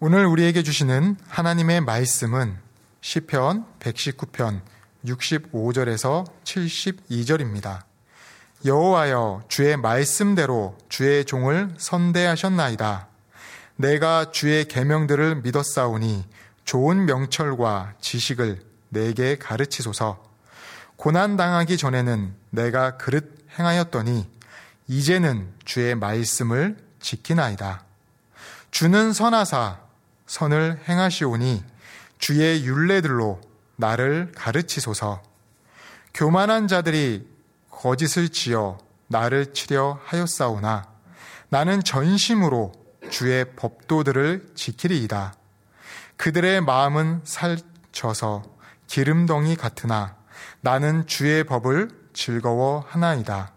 오늘 우리에게 주시는 하나님의 말씀은 시편 119편 65절에서 72절입니다. 여호와여 주의 말씀대로 주의 종을 선대하셨나이다. 내가 주의 계명들을 믿었사오니 좋은 명철과 지식을 내게 가르치소서. 고난당하기 전에는 내가 그릇 행하였더니 이제는 주의 말씀을 지키나이다. 주는 선하사 선을 행하시오니 주의 율례들로 나를 가르치소서. 교만한 자들이 거짓을 지어 나를 치려 하였사오나 나는 전심으로 주의 법도들을 지키리이다. 그들의 마음은 살쪄서 기름덩이 같으나 나는 주의 법을 즐거워하나이다.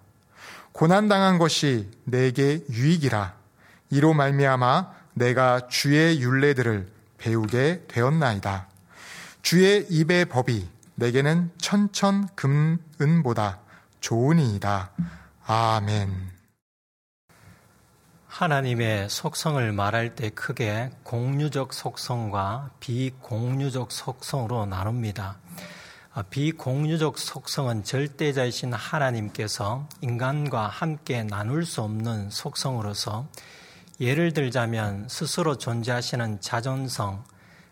고난당한 것이 내게 유익이라. 이로 말미암아 내가 주의 율례들을 배우게 되었나이다. 주의 입의 법이 내게는 천천금은보다 좋으니이다. 아멘. 하나님의 속성을 말할 때 크게 공유적 속성과 비공유적 속성으로 나눕니다. 비공유적 속성은 절대자이신 하나님께서 인간과 함께 나눌 수 없는 속성으로서 예를 들자면 스스로 존재하시는 자존성,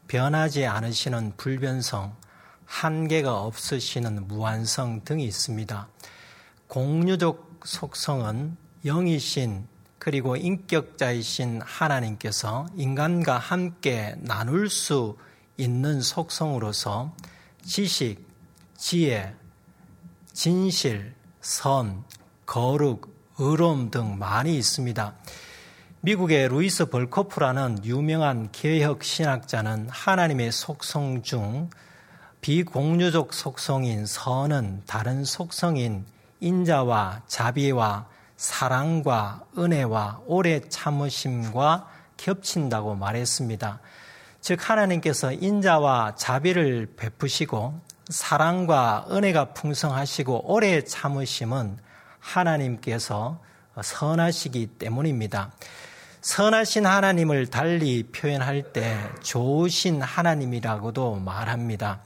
변하지 않으시는 불변성, 한계가 없으시는 무한성 등이 있습니다. 공유적 속성은 영이신 그리고 인격자이신 하나님께서 인간과 함께 나눌 수 있는 속성으로서 지식, 지혜, 진실, 선, 거룩, 의로움 등 많이 있습니다. 미국의 루이스 벌코프라는 유명한 개혁신학자는 하나님의 속성 중 비공유적 속성인 선은 다른 속성인 인자와 자비와 사랑과 은혜와 오래 참으심과 겹친다고 말했습니다. 즉 하나님께서 인자와 자비를 베푸시고 사랑과 은혜가 풍성하시고 오래 참으심은 하나님께서 선하시기 때문입니다. 선하신 하나님을 달리 표현할 때 좋으신 하나님이라고도 말합니다.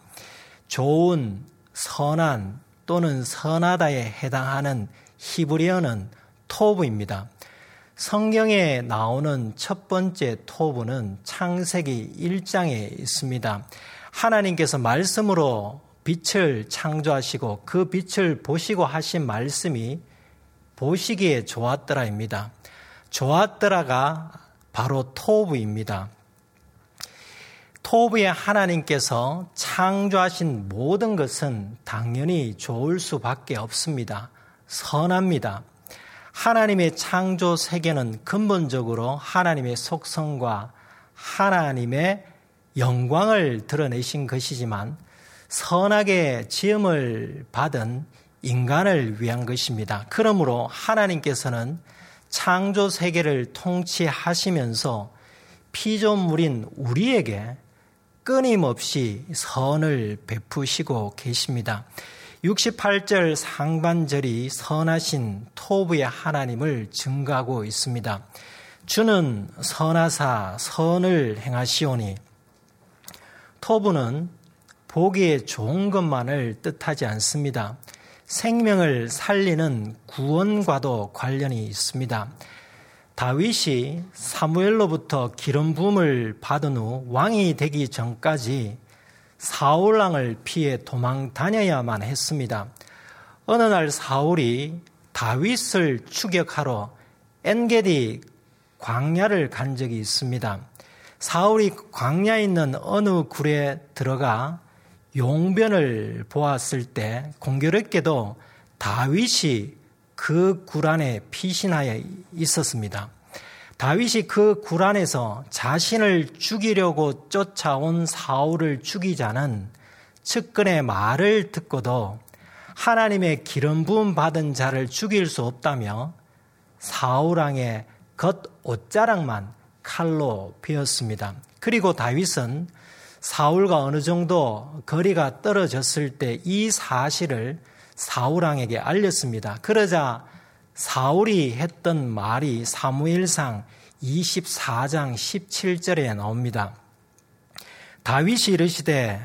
좋은, 선한 또는 선하다에 해당하는 히브리어는 토브입니다. 성경에 나오는 첫 번째 토브는 창세기 1장에 있습니다. 하나님께서 말씀으로 빛을 창조하시고 그 빛을 보시고 하신 말씀이 보시기에 좋았더라입니다. 좋았더라가 바로 토브입니다. 토브에 하나님께서 창조하신 모든 것은 당연히 좋을 수밖에 없습니다. 선합니다. 하나님의 창조 세계는 근본적으로 하나님의 속성과 하나님의 영광을 드러내신 것이지만 선하게 지음을 받은 인간을 위한 것입니다. 그러므로 하나님께서는 창조 세계를 통치하시면서 피조물인 우리에게 끊임없이 선을 베푸시고 계십니다. 68절 상반절이 선하신 토브의 하나님을 증거하고 있습니다. 주는 선하사 선을 행하시오니 토브는 보기에 좋은 것만을 뜻하지 않습니다. 생명을 살리는 구원과도 관련이 있습니다. 다윗이 사무엘로부터 기름 부음을 받은 후 왕이 되기 전까지 사울 왕을 피해 도망 다녀야만 했습니다. 어느 날 사울이 다윗을 추격하러 엔게디 광야를 간 적이 있습니다. 사울이 광야에 있는 어느 굴에 들어가 용변을 보았을 때 공교롭게도 다윗이 그 굴 안에 피신하여 있었습니다. 다윗이 그 굴 안에서 자신을 죽이려고 쫓아온 사울을 죽이자는 측근의 말을 듣고도 하나님의 기름 부음 받은 자를 죽일 수 없다며 사울 왕의 겉옷자락만 칼로 베었습니다. 그리고 다윗은 사울과 어느 정도 거리가 떨어졌을 때 이 사실을 사울 왕에게 알렸습니다. 그러자 사울이 했던 말이 사무엘상 24장 17절에 나옵니다. 다윗이 이르시되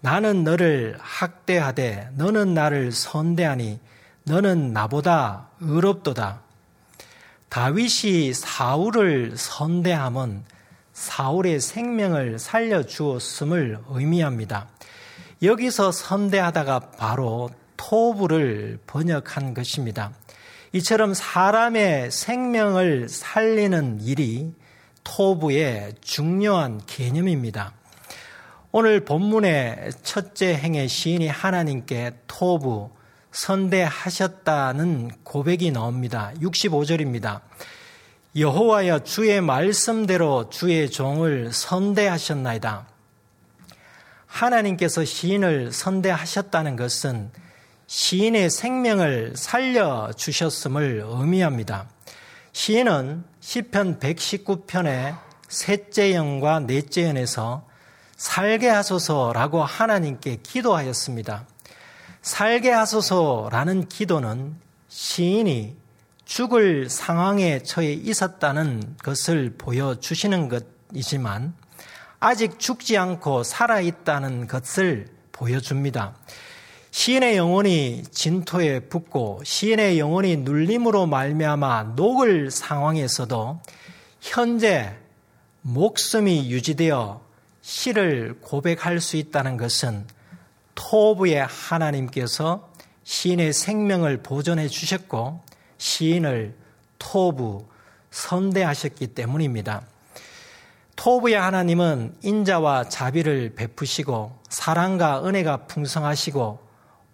나는 너를 학대하되 너는 나를 선대하니 너는 나보다 의롭도다. 다윗이 사울을 선대함은 사울의 생명을 살려주었음을 의미합니다. 여기서 선대하다가 바로 토부를 번역한 것입니다. 이처럼 사람의 생명을 살리는 일이 토부의 중요한 개념입니다. 오늘 본문의 첫째 행의 시인이 하나님께 토부, 선대하셨다는 고백이 나옵니다. 65절입니다. 여호와여 주의 말씀대로 주의 종을 선대하셨나이다. 하나님께서 시인을 선대하셨다는 것은 시인의 생명을 살려주셨음을 의미합니다. 시인은 시편 119편의 셋째 연과 넷째 연에서 살게 하소서라고 하나님께 기도하였습니다. 살게 하소서라는 기도는 시인이 죽을 상황에 처해 있었다는 것을 보여주시는 것이지만 아직 죽지 않고 살아있다는 것을 보여줍니다. 시인의 영혼이 진토에 붙고 시인의 영혼이 눌림으로 말미암아 녹을 상황에서도 현재 목숨이 유지되어 시를 고백할 수 있다는 것은 토부의 하나님께서 시인의 생명을 보존해 주셨고 시인을 토부, 선대하셨기 때문입니다. 토부의 하나님은 인자와 자비를 베푸시고 사랑과 은혜가 풍성하시고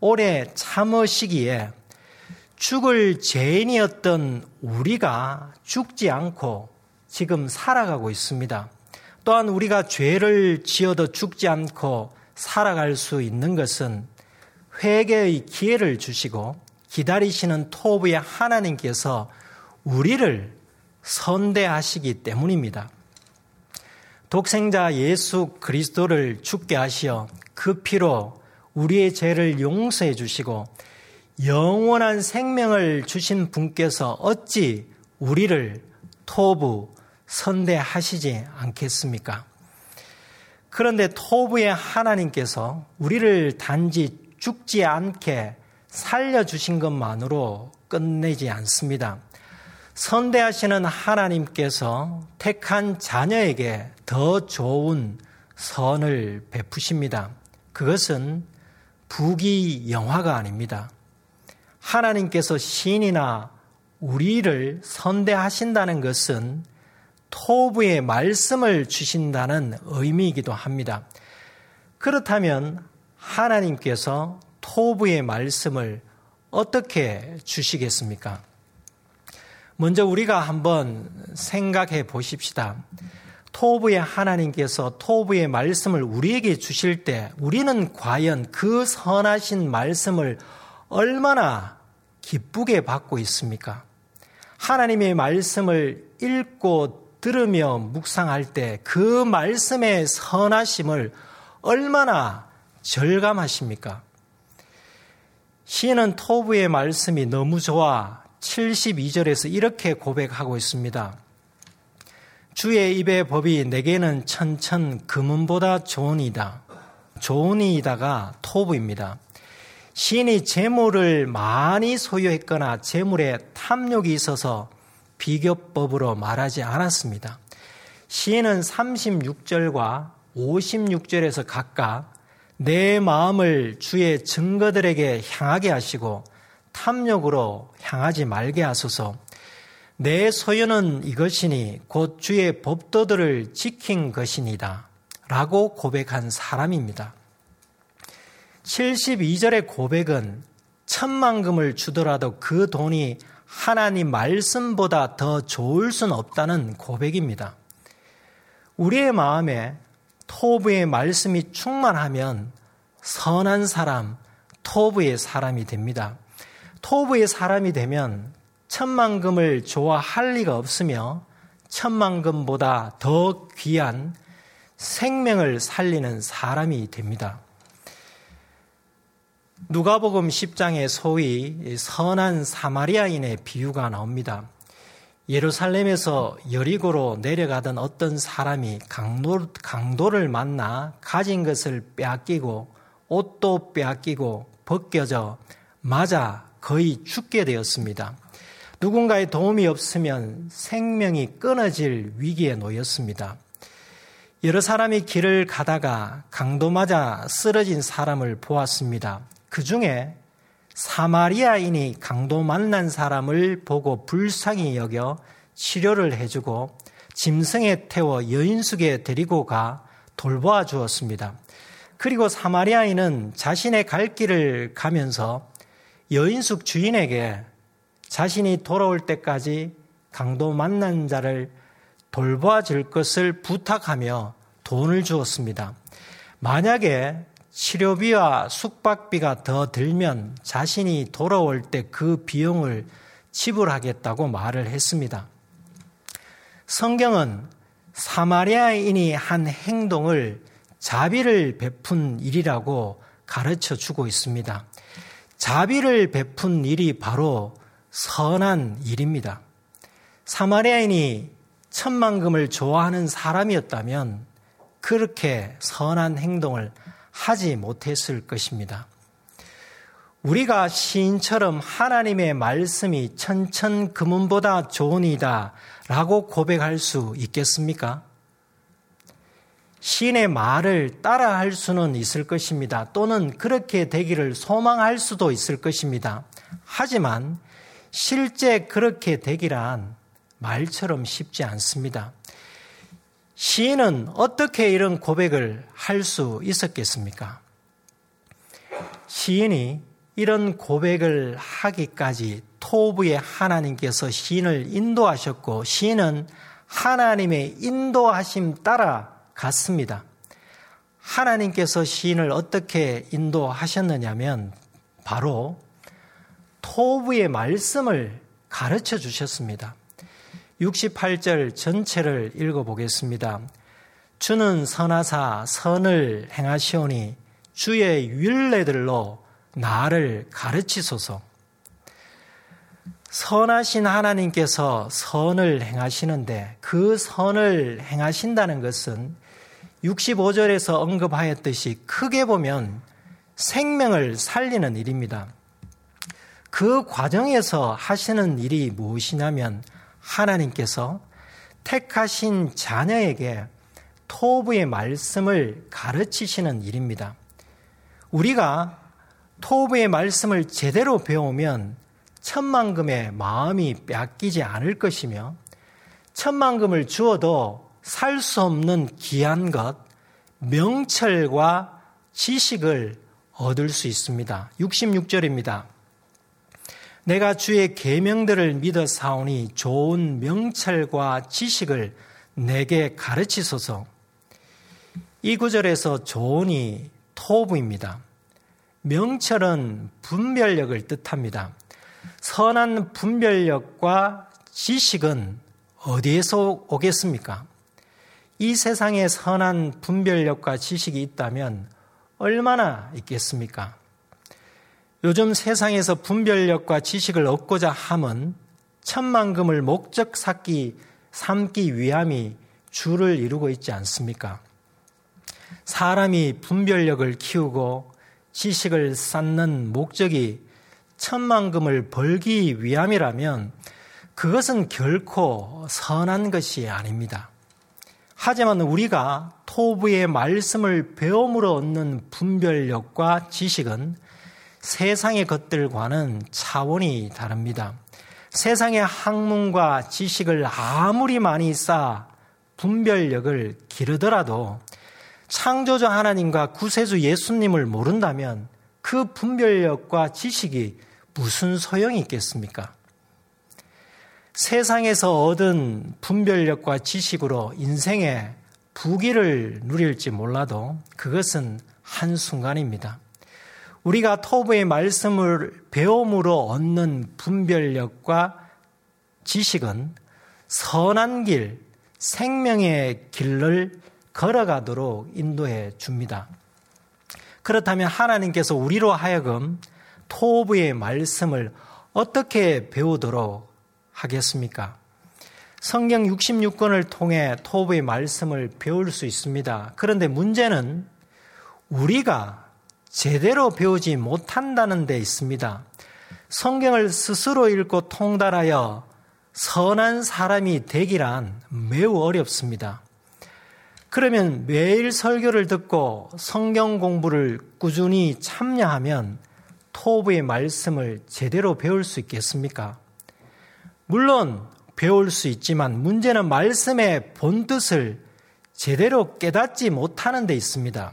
오래 참으시기에 죽을 죄인이었던 우리가 죽지 않고 지금 살아가고 있습니다. 또한 우리가 죄를 지어도 죽지 않고 살아갈 수 있는 것은 회개의 기회를 주시고 기다리시는 토부의 하나님께서 우리를 선대하시기 때문입니다. 독생자 예수 그리스도를 죽게 하시어 그 피로 우리의 죄를 용서해 주시고 영원한 생명을 주신 분께서 어찌 우리를 토부, 선대하시지 않겠습니까? 그런데 토부의 하나님께서 우리를 단지 죽지 않게 살려주신 것만으로 끝내지 않습니다. 선대하시는 하나님께서 택한 자녀에게 더 좋은 선을 베푸십니다. 그것은 부귀영화가 아닙니다. 하나님께서 시인이나 우리를 선대하신다는 것은 토부의 말씀을 주신다는 의미이기도 합니다. 그렇다면 하나님께서 토부의 말씀을 어떻게 주시겠습니까? 먼저 우리가 한번 생각해 보십시다. 토부의 하나님께서 토부의 말씀을 우리에게 주실 때 우리는 과연 그 선하신 말씀을 얼마나 기쁘게 받고 있습니까? 하나님의 말씀을 읽고 들으며 묵상할 때 그 말씀의 선하심을 얼마나 절감하십니까? 시인은 토부의 말씀이 너무 좋아 72절에서 이렇게 고백하고 있습니다. 주의 입의 법이 내게는 천천 금은보다 좋으니이다. 좋으니이다가 토부입니다. 시인이 재물을 많이 소유했거나 재물에 탐욕이 있어서 비교법으로 말하지 않았습니다. 시인은 36절과 56절에서 각각 내 마음을 주의 증거들에게 향하게 하시고 탐욕으로 향하지 말게 하소서. 내 소유는 이것이니 곧 주의 법도들을 지킨 것이니다 라고 고백한 사람입니다. 72절의 고백은 천만금을 주더라도 그 돈이 하나님 말씀보다 더 좋을 순 없다는 고백입니다. 우리의 마음에 토부의 말씀이 충만하면 선한 사람, 토부의 사람이 됩니다. 토부의 사람이 되면 천만금을 좋아할 리가 없으며 천만금보다 더 귀한 생명을 살리는 사람이 됩니다. 누가복음 10장에 소위 선한 사마리아인의 비유가 나옵니다. 예루살렘에서 여리고로 내려가던 어떤 사람이 강도를 만나 가진 것을 빼앗기고 옷도 빼앗기고 벗겨져 맞아 거의 죽게 되었습니다. 누군가의 도움이 없으면 생명이 끊어질 위기에 놓였습니다. 여러 사람이 길을 가다가 강도 맞아 쓰러진 사람을 보았습니다. 그 중에 사마리아인이 강도 만난 사람을 보고 불쌍히 여겨 치료를 해주고 짐승에 태워 여인숙에 데리고 가 돌보아 주었습니다. 그리고 사마리아인은 자신의 갈 길을 가면서 여인숙 주인에게 자신이 돌아올 때까지 강도 만난 자를 돌보아 줄 것을 부탁하며 돈을 주었습니다. 만약에 치료비와 숙박비가 더 들면 자신이 돌아올 때 그 비용을 지불하겠다고 말을 했습니다. 성경은 사마리아인이 한 행동을 자비를 베푼 일이라고 가르쳐 주고 있습니다. 자비를 베푼 일이 바로 선한 일입니다. 사마리아인이 천만금을 좋아하는 사람이었다면 그렇게 선한 행동을 하지 못했을 것입니다. 우리가 시인처럼 하나님의 말씀이 천천금은보다 좋으니이다 라고 고백할 수 있겠습니까? 시인의 말을 따라할 수는 있을 것입니다. 또는 그렇게 되기를 소망할 수도 있을 것입니다. 하지만 실제 그렇게 되기란 말처럼 쉽지 않습니다. 시인은 어떻게 이런 고백을 할 수 있었겠습니까? 시인이 이런 고백을 하기까지 토부의 하나님께서 시인을 인도하셨고 시인은 하나님의 인도하심 따라 갔습니다. 하나님께서 시인을 어떻게 인도하셨느냐면 바로 토부의 말씀을 가르쳐 주셨습니다. 68절 전체를 읽어보겠습니다. 주는 선하사 선을 행하시오니 주의 율례들로 나를 가르치소서. 선하신 하나님께서 선을 행하시는데 그 선을 행하신다는 것은 65절에서 언급하였듯이 크게 보면 생명을 살리는 일입니다. 그 과정에서 하시는 일이 무엇이냐면 하나님께서 택하신 자녀에게 토부의 말씀을 가르치시는 일입니다. 우리가 토부의 말씀을 제대로 배우면 천만금의 마음이 빼앗기지 않을 것이며 천만금을 주어도 살 수 없는 귀한 것, 명철과 지식을 얻을 수 있습니다. 66절입니다. 내가 주의 계명들을 믿어 사오니 좋은 명철과 지식을 내게 가르치소서. 이 구절에서 좋은이 토부입니다. 명철은 분별력을 뜻합니다. 선한 분별력과 지식은 어디에서 오겠습니까? 이 세상에 선한 분별력과 지식이 있다면 얼마나 있겠습니까? 요즘 세상에서 분별력과 지식을 얻고자 함은 천만금을 목적 삼기 위함이 주를 이루고 있지 않습니까? 사람이 분별력을 키우고 지식을 쌓는 목적이 천만금을 벌기 위함이라면 그것은 결코 선한 것이 아닙니다. 하지만 우리가 토부의 말씀을 배움으로 얻는 분별력과 지식은 세상의 것들과는 차원이 다릅니다. 세상의 학문과 지식을 아무리 많이 쌓아 분별력을 기르더라도 창조주 하나님과 구세주 예수님을 모른다면 그 분별력과 지식이 무슨 소용이 있겠습니까? 세상에서 얻은 분별력과 지식으로 인생의 부귀를 누릴지 몰라도 그것은 한순간입니다. 우리가 토부의 말씀을 배움으로 얻는 분별력과 지식은 선한 길, 생명의 길을 걸어가도록 인도해 줍니다. 그렇다면 하나님께서 우리로 하여금 토부의 말씀을 어떻게 배우도록 하겠습니까? 성경 66권을 통해 토부의 말씀을 배울 수 있습니다. 그런데 문제는 우리가 제대로 배우지 못한다는 데 있습니다. 성경을 스스로 읽고 통달하여 선한 사람이 되기란 매우 어렵습니다. 그러면 매일 설교를 듣고 성경 공부를 꾸준히 참여하면 토부의 말씀을 제대로 배울 수 있겠습니까? 물론 배울 수 있지만 문제는 말씀의 본뜻을 제대로 깨닫지 못하는 데 있습니다.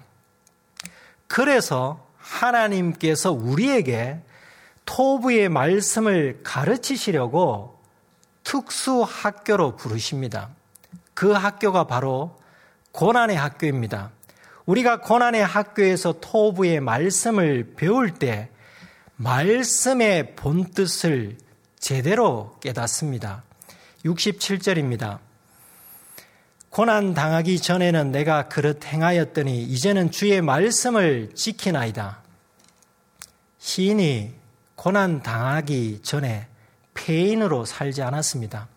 그래서 하나님께서 우리에게 토부의 말씀을 가르치시려고 특수학교로 부르십니다. 그 학교가 바로 고난의 학교입니다. 우리가 고난의 학교에서 토부의 말씀을 배울 때 말씀의 본뜻을 제대로 깨닫습니다. 67절입니다. 고난당하기 전에는 내가 그릇 행하였더니 이제는 주의 말씀을 지키나이다. 시인이 고난당하기 전에 폐인으로 살지 않았습니다.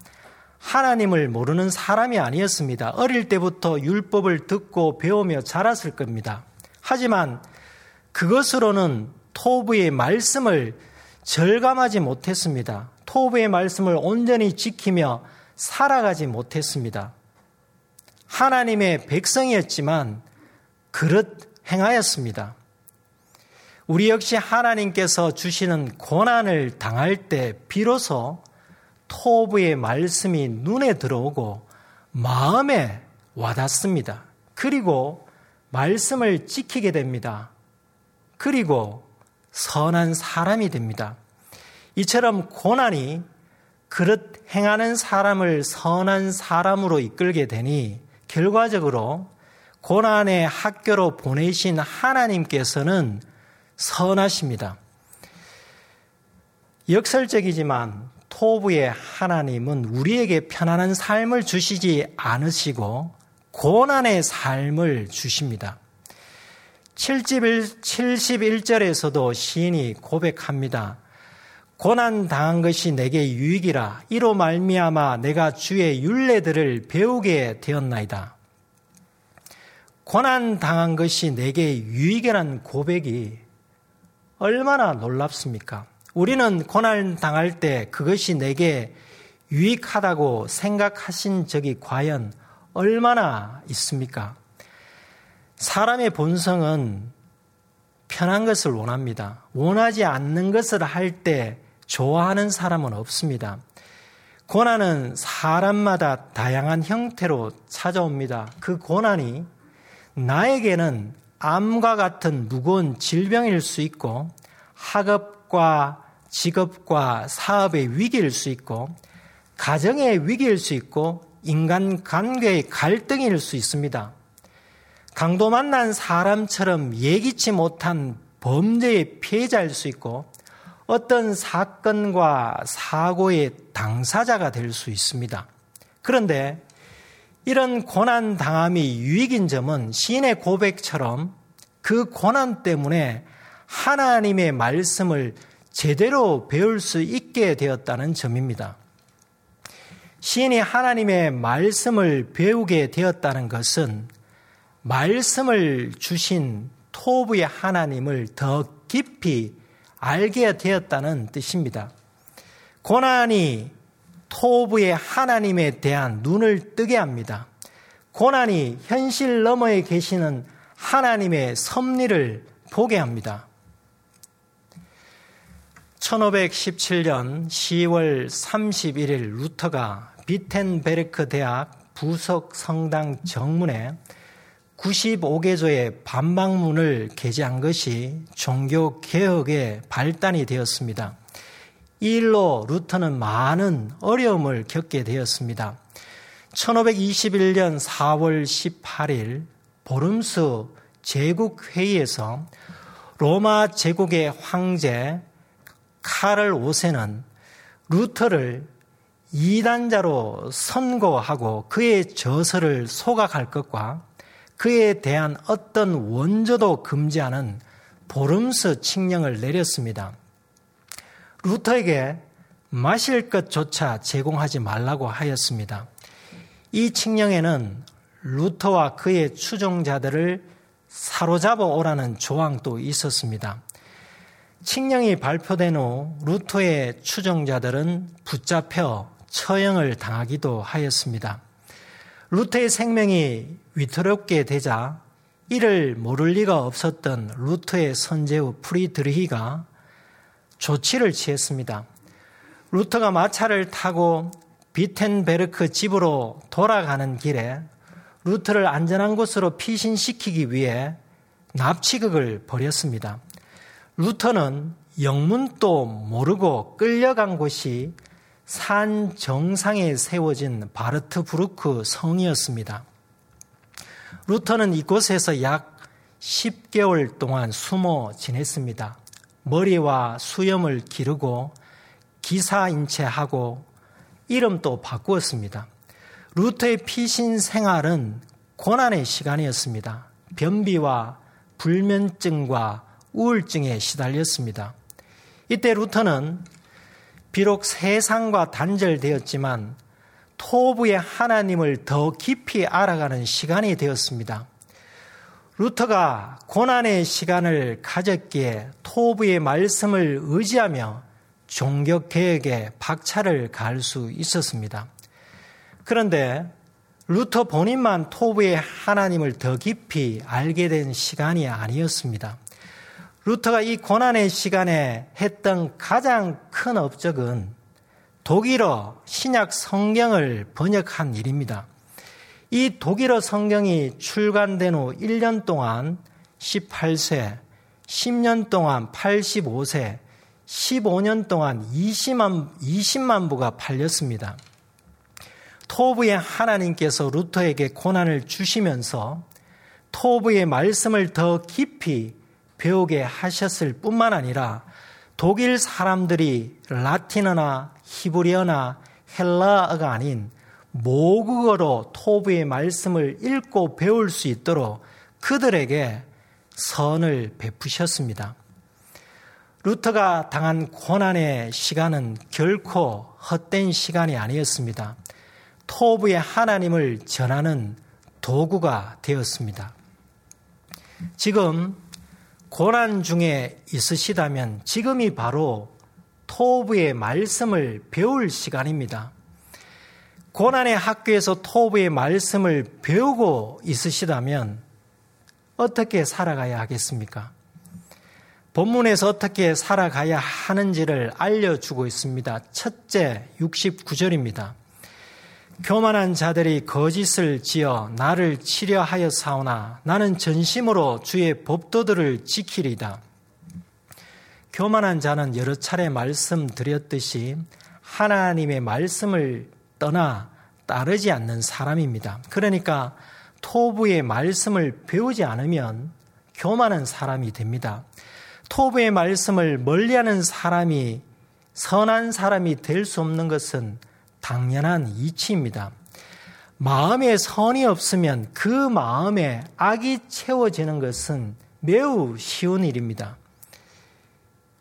하나님을 모르는 사람이 아니었습니다. 어릴 때부터 율법을 듣고 배우며 자랐을 겁니다. 하지만 그것으로는 토부의 말씀을 절감하지 못했습니다. 토부의 말씀을 온전히 지키며 살아가지 못했습니다. 하나님의 백성이었지만 그릇 행하였습니다. 우리 역시 하나님께서 주시는 고난을 당할 때 비로소 토부의 말씀이 눈에 들어오고 마음에 와닿습니다. 그리고 말씀을 지키게 됩니다. 그리고 선한 사람이 됩니다. 이처럼 고난이 그릇 행하는 사람을 선한 사람으로 이끌게 되니 결과적으로 고난의 학교로 보내신 하나님께서는 선하십니다. 역설적이지만 토부의 하나님은 우리에게 편안한 삶을 주시지 않으시고 고난의 삶을 주십니다. 71절에서도 시인이 고백합니다. 고난당한 것이 내게 유익이라 이로 말미암아 내가 주의 율례들을 배우게 되었나이다. 고난당한 것이 내게 유익이란 고백이 얼마나 놀랍습니까? 우리는 고난당할 때 그것이 내게 유익하다고 생각하신 적이 과연 얼마나 있습니까? 사람의 본성은 편한 것을 원합니다. 원하지 않는 것을 할 때 좋아하는 사람은 없습니다. 고난은 사람마다 다양한 형태로 찾아옵니다. 그 고난이 나에게는 암과 같은 무거운 질병일 수 있고 학업과 직업과 사업의 위기일 수 있고 가정의 위기일 수 있고 인간관계의 갈등일 수 있습니다. 강도 만난 사람처럼 예기치 못한 범죄의 피해자일 수 있고 어떤 사건과 사고의 당사자가 될 수 있습니다. 그런데 이런 고난당함이 유익인 점은 시인의 고백처럼 그 고난 때문에 하나님의 말씀을 제대로 배울 수 있게 되었다는 점입니다. 시인이 하나님의 말씀을 배우게 되었다는 것은 말씀을 주신 토부의 하나님을 더 깊이 알게 되었다는 뜻입니다. 고난이 토부의 하나님에 대한 눈을 뜨게 합니다. 고난이 현실 너머에 계시는 하나님의 섭리를 보게 합니다. 1517년 10월 31일 루터가 비텐베르크 대학 부석 성당 정문에 95개조의 반박문을 게재한 것이 종교개혁의 발단이 되었습니다. 이 일로 루터는 많은 어려움을 겪게 되었습니다. 1521년 4월 18일 보름스 제국회의에서 로마 제국의 황제 카를 5세는 루터를 이단자로 선고하고 그의 저서를 소각할 것과 그에 대한 어떤 원조도 금지하는 보름스 칙령을 내렸습니다. 루터에게 마실 것조차 제공하지 말라고 하였습니다. 이 칙령에는 루터와 그의 추종자들을 사로잡아 오라는 조항도 있었습니다. 칙령이 발표된 후 루터의 추종자들은 붙잡혀 처형을 당하기도 하였습니다. 루터의 생명이 위태롭게 되자 이를 모를 리가 없었던 루터의 선제후 프리드리히가 조치를 취했습니다. 루터가 마차를 타고 비텐베르크 집으로 돌아가는 길에 루터를 안전한 곳으로 피신시키기 위해 납치극을 벌였습니다. 루터는 영문도 모르고 끌려간 곳이 산 정상에 세워진 바르트부르크 성이었습니다. 루터는 이곳에서 약 10개월 동안 숨어 지냈습니다. 머리와 수염을 기르고 기사인체하고 이름도 바꾸었습니다. 루터의 피신 생활은 고난의 시간이었습니다. 변비와 불면증과 우울증에 시달렸습니다. 이때 루터는 비록 세상과 단절되었지만 토부의 하나님을 더 깊이 알아가는 시간이 되었습니다. 루터가 고난의 시간을 가졌기에 토부의 말씀을 의지하며 종교개혁에 박차를 가할 수 있었습니다. 그런데 루터 본인만 토부의 하나님을 더 깊이 알게 된 시간이 아니었습니다. 루터가 이 고난의 시간에 했던 가장 큰 업적은 독일어 신약 성경을 번역한 일입니다. 이 독일어 성경이 출간된 후 1년 동안 18세, 10년 동안 85세, 15년 동안 20만 부가 팔렸습니다. 토브의 하나님께서 루터에게 고난을 주시면서 토브의 말씀을 더 깊이 배우게 하셨을 뿐만 아니라 독일 사람들이 라틴어나 히브리어나 헬라어가 아닌 모국어로 토브의 말씀을 읽고 배울 수 있도록 그들에게 선을 베푸셨습니다. 루터가 당한 고난의 시간은 결코 헛된 시간이 아니었습니다. 토브의 하나님을 전하는 도구가 되었습니다. 지금 고난 중에 있으시다면 지금이 바로 토브의 말씀을 배울 시간입니다. 고난의 학교에서 토브의 말씀을 배우고 있으시다면 어떻게 살아가야 하겠습니까? 본문에서 어떻게 살아가야 하는지를 알려주고 있습니다. 첫째, 69절입니다. 교만한 자들이 거짓을 지어 나를 치려하여 사오나 나는 전심으로 주의 법도들을 지키리다. 교만한 자는 여러 차례 말씀드렸듯이 하나님의 말씀을 떠나 따르지 않는 사람입니다. 그러니까 토부의 말씀을 배우지 않으면 교만한 사람이 됩니다. 토부의 말씀을 멀리하는 사람이 선한 사람이 될 수 없는 것은 당연한 이치입니다. 마음에 선이 없으면 그 마음에 악이 채워지는 것은 매우 쉬운 일입니다.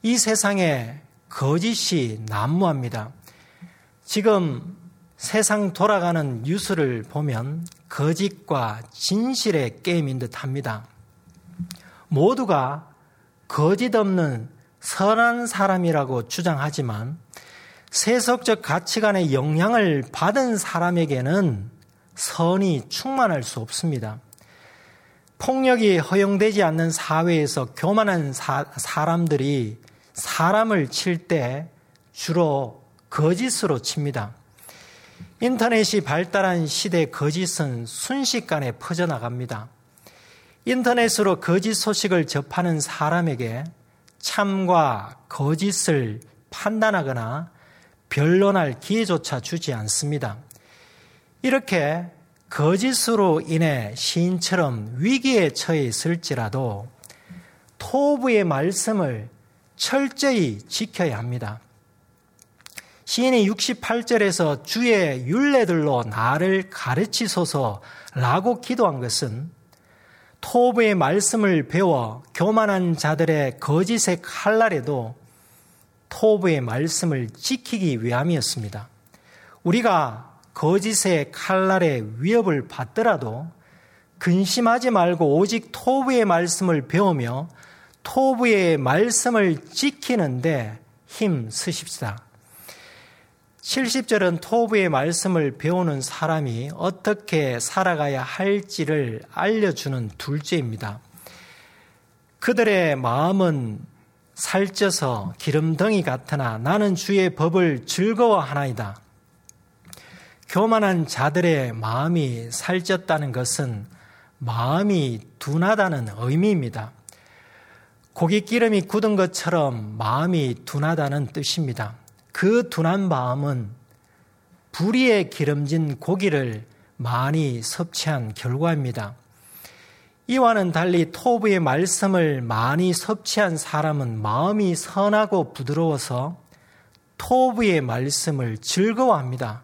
이 세상에 거짓이 난무합니다. 지금 세상 돌아가는 뉴스를 보면 거짓과 진실의 게임인 듯 합니다. 모두가 거짓 없는 선한 사람이라고 주장하지만 세속적 가치관의 영향을 받은 사람에게는 선이 충만할 수 없습니다. 폭력이 허용되지 않는 사회에서 교만한 사람들이 사람을 칠 때 주로 거짓으로 칩니다. 인터넷이 발달한 시대 거짓은 순식간에 퍼져나갑니다. 인터넷으로 거짓 소식을 접하는 사람에게 참과 거짓을 판단하거나 변론할 기회조차 주지 않습니다. 이렇게 거짓으로 인해 시인처럼 위기에 처해 있을지라도 토부의 말씀을 철저히 지켜야 합니다. 시인이 68절에서 주의 율례들로 나를 가르치소서라고 기도한 것은 토부의 말씀을 배워 교만한 자들의 거짓의 칼날에도 토브의 말씀을 지키기 위함이었습니다. 우리가 거짓의 칼날에 위협을 받더라도 근심하지 말고 오직 토브의 말씀을 배우며 토브의 말씀을 지키는데 힘쓰십시다. 70절은 토브의 말씀을 배우는 사람이 어떻게 살아가야 할지를 알려주는 둘째입니다. 그들의 마음은 살쪄서 기름덩이 같으나 나는 주의 법을 즐거워하나이다. 교만한 자들의 마음이 살쪘다는 것은 마음이 둔하다는 의미입니다. 고깃기름이 굳은 것처럼 마음이 둔하다는 뜻입니다. 그 둔한 마음은 불의에 기름진 고기를 많이 섭취한 결과입니다. 이와는 달리 토브의 말씀을 많이 섭취한 사람은 마음이 선하고 부드러워서 토브의 말씀을 즐거워합니다.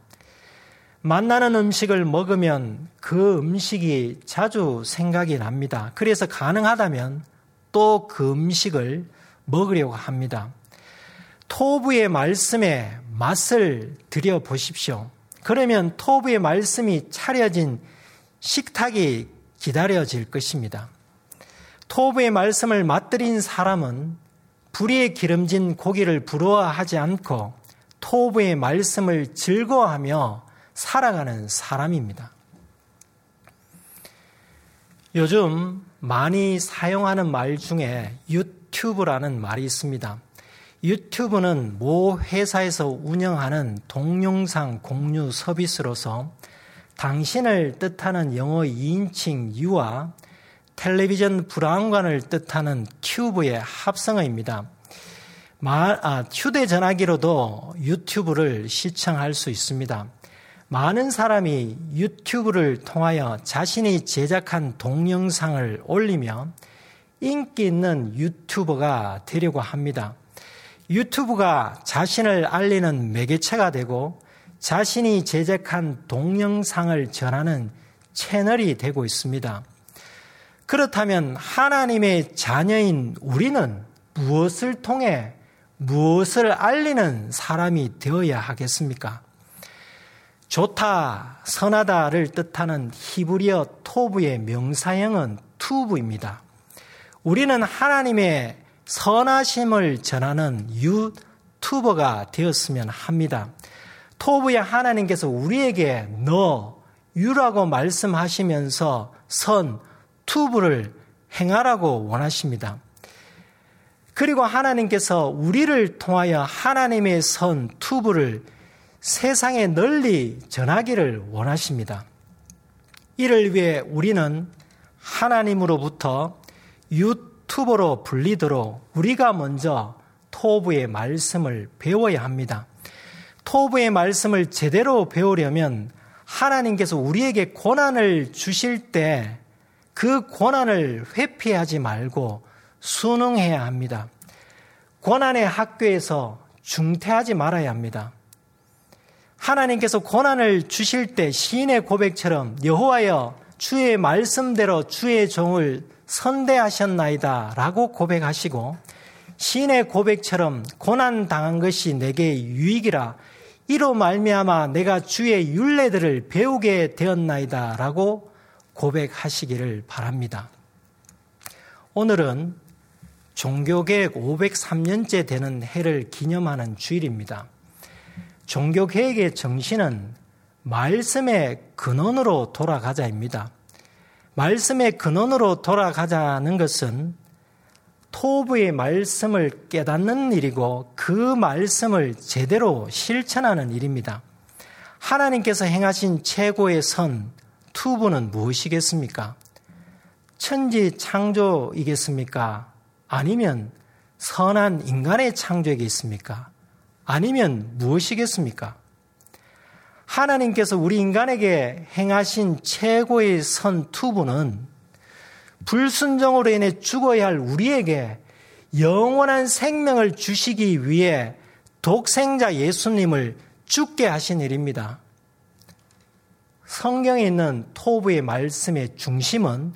만나는 음식을 먹으면 그 음식이 자주 생각이 납니다. 그래서 가능하다면 또 그 음식을 먹으려고 합니다. 토브의 말씀에 맛을 들여보십시오. 그러면 토브의 말씀이 차려진 식탁이 기다려질 것입니다. 토브의 말씀을 맛들인 사람은 불의에 기름진 고기를 부러워하지 않고 토브의 말씀을 즐거워하며 살아가는 사람입니다. 요즘 많이 사용하는 말 중에 유튜브라는 말이 있습니다. 유튜브는 모 회사에서 운영하는 동영상 공유 서비스로서 당신을 뜻하는 영어 2인칭 U와 텔레비전 브라운관을 뜻하는 튜브의 합성어입니다. 휴대전화기로도 유튜브를 시청할 수 있습니다. 많은 사람이 유튜브를 통하여 자신이 제작한 동영상을 올리며 인기 있는 유튜버가 되려고 합니다. 유튜브가 자신을 알리는 매개체가 되고 자신이 제작한 동영상을 전하는 채널이 되고 있습니다. 그렇다면 하나님의 자녀인 우리는 무엇을 통해 무엇을 알리는 사람이 되어야 하겠습니까? 좋다, 선하다를 뜻하는 히브리어 토브의 명사형은 투브입니다. 우리는 하나님의 선하심을 전하는 유튜버가 되었으면 합니다. 토브의 하나님께서 우리에게 너, 유라고 말씀하시면서 선, 투브를 행하라고 원하십니다. 그리고 하나님께서 우리를 통하여 하나님의 선, 투브를 세상에 널리 전하기를 원하십니다. 이를 위해 우리는 하나님으로부터 유튜버로 불리도록 우리가 먼저 토브의 말씀을 배워야 합니다. 토브의 말씀을 제대로 배우려면 하나님께서 우리에게 고난을 주실 때 그 고난을 회피하지 말고 순응해야 합니다. 고난의 학교에서 중퇴하지 말아야 합니다. 하나님께서 고난을 주실 때 시인의 고백처럼 여호와여 주의 말씀대로 주의 종을 선대하셨나이다 라고 고백하시고 시인의 고백처럼 고난당한 것이 내게 유익이라 이로 말미암아 내가 주의 율례들을 배우게 되었나이다 라고 고백하시기를 바랍니다. 오늘은 종교개혁 503년째 되는 해를 기념하는 주일입니다. 종교개혁의 정신은 말씀의 근원으로 돌아가자입니다. 말씀의 근원으로 돌아가자는 것은 토브의 말씀을 깨닫는 일이고 그 말씀을 제대로 실천하는 일입니다. 하나님께서 행하신 최고의 선, 투브는 무엇이겠습니까? 천지 창조이겠습니까? 아니면 선한 인간의 창조이겠습니까? 아니면 무엇이겠습니까? 하나님께서 우리 인간에게 행하신 최고의 선 투부는 불순종으로 인해 죽어야 할 우리에게 영원한 생명을 주시기 위해 독생자 예수님을 죽게 하신 일입니다. 성경에 있는 토브의 말씀의 중심은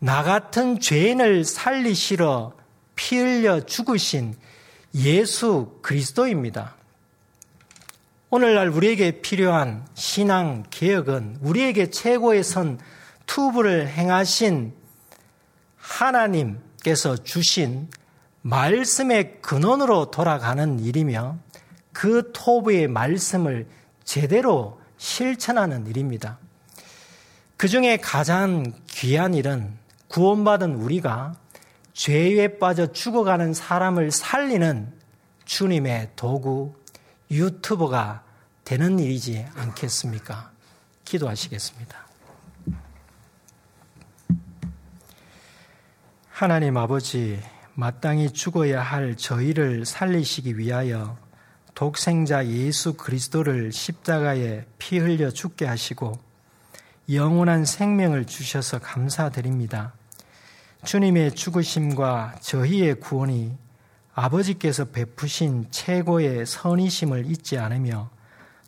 나 같은 죄인을 살리시러 피 흘려 죽으신 예수 그리스도입니다. 오늘날 우리에게 필요한 신앙 개혁은 우리에게 최고의 선 투부를 행하신 하나님께서 주신 말씀의 근원으로 돌아가는 일이며 그 토부의 말씀을 제대로 실천하는 일입니다. 그 중에 가장 귀한 일은 구원받은 우리가 죄에 빠져 죽어가는 사람을 살리는 주님의 도구, 유튜버가 되는 일이지 않겠습니까? 기도하시겠습니다. 하나님 아버지, 마땅히 죽어야 할 저희를 살리시기 위하여 독생자 예수 그리스도를 십자가에 피 흘려 죽게 하시고 영원한 생명을 주셔서 감사드립니다. 주님의 죽으심과 저희의 구원이 아버지께서 베푸신 최고의 선이심을 잊지 않으며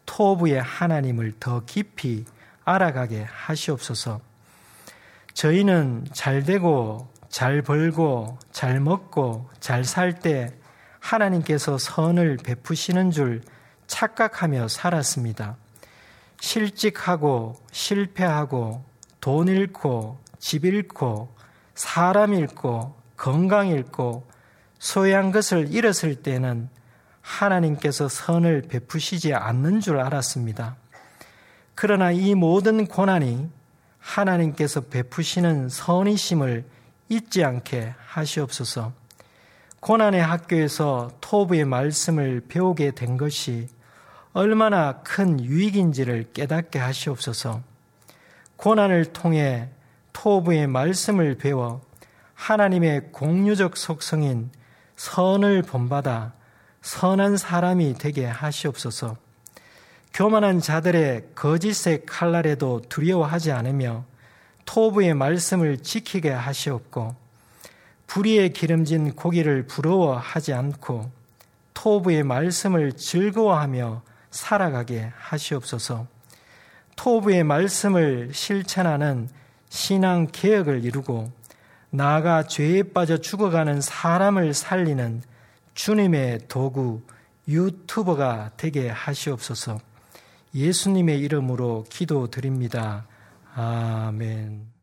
토부의 하나님을 더 깊이 알아가게 하시옵소서. 저희는 잘 되고 잘 벌고 잘 먹고 잘 살 때 하나님께서 선을 베푸시는 줄 착각하며 살았습니다. 실직하고 실패하고 돈 잃고 집 잃고 사람 잃고 건강 잃고 소유한 것을 잃었을 때는 하나님께서 선을 베푸시지 않는 줄 알았습니다. 그러나 이 모든 고난이 하나님께서 베푸시는 선이심을 잊지 않게 하시옵소서. 고난의 학교에서 토부의 말씀을 배우게 된 것이 얼마나 큰 유익인지를 깨닫게 하시옵소서. 고난을 통해 토부의 말씀을 배워 하나님의 공유적 속성인 선을 본받아 선한 사람이 되게 하시옵소서. 교만한 자들의 거짓의 칼날에도 두려워하지 않으며 토부의 말씀을 지키게 하시옵고 불의에 기름진 고기를 부러워하지 않고 토부의 말씀을 즐거워하며 살아가게 하시옵소서. 토부의 말씀을 실천하는 신앙 개혁을 이루고 나아가 죄에 빠져 죽어가는 사람을 살리는 주님의 도구 유튜버가 되게 하시옵소서. 예수님의 이름으로 기도드립니다. 아멘.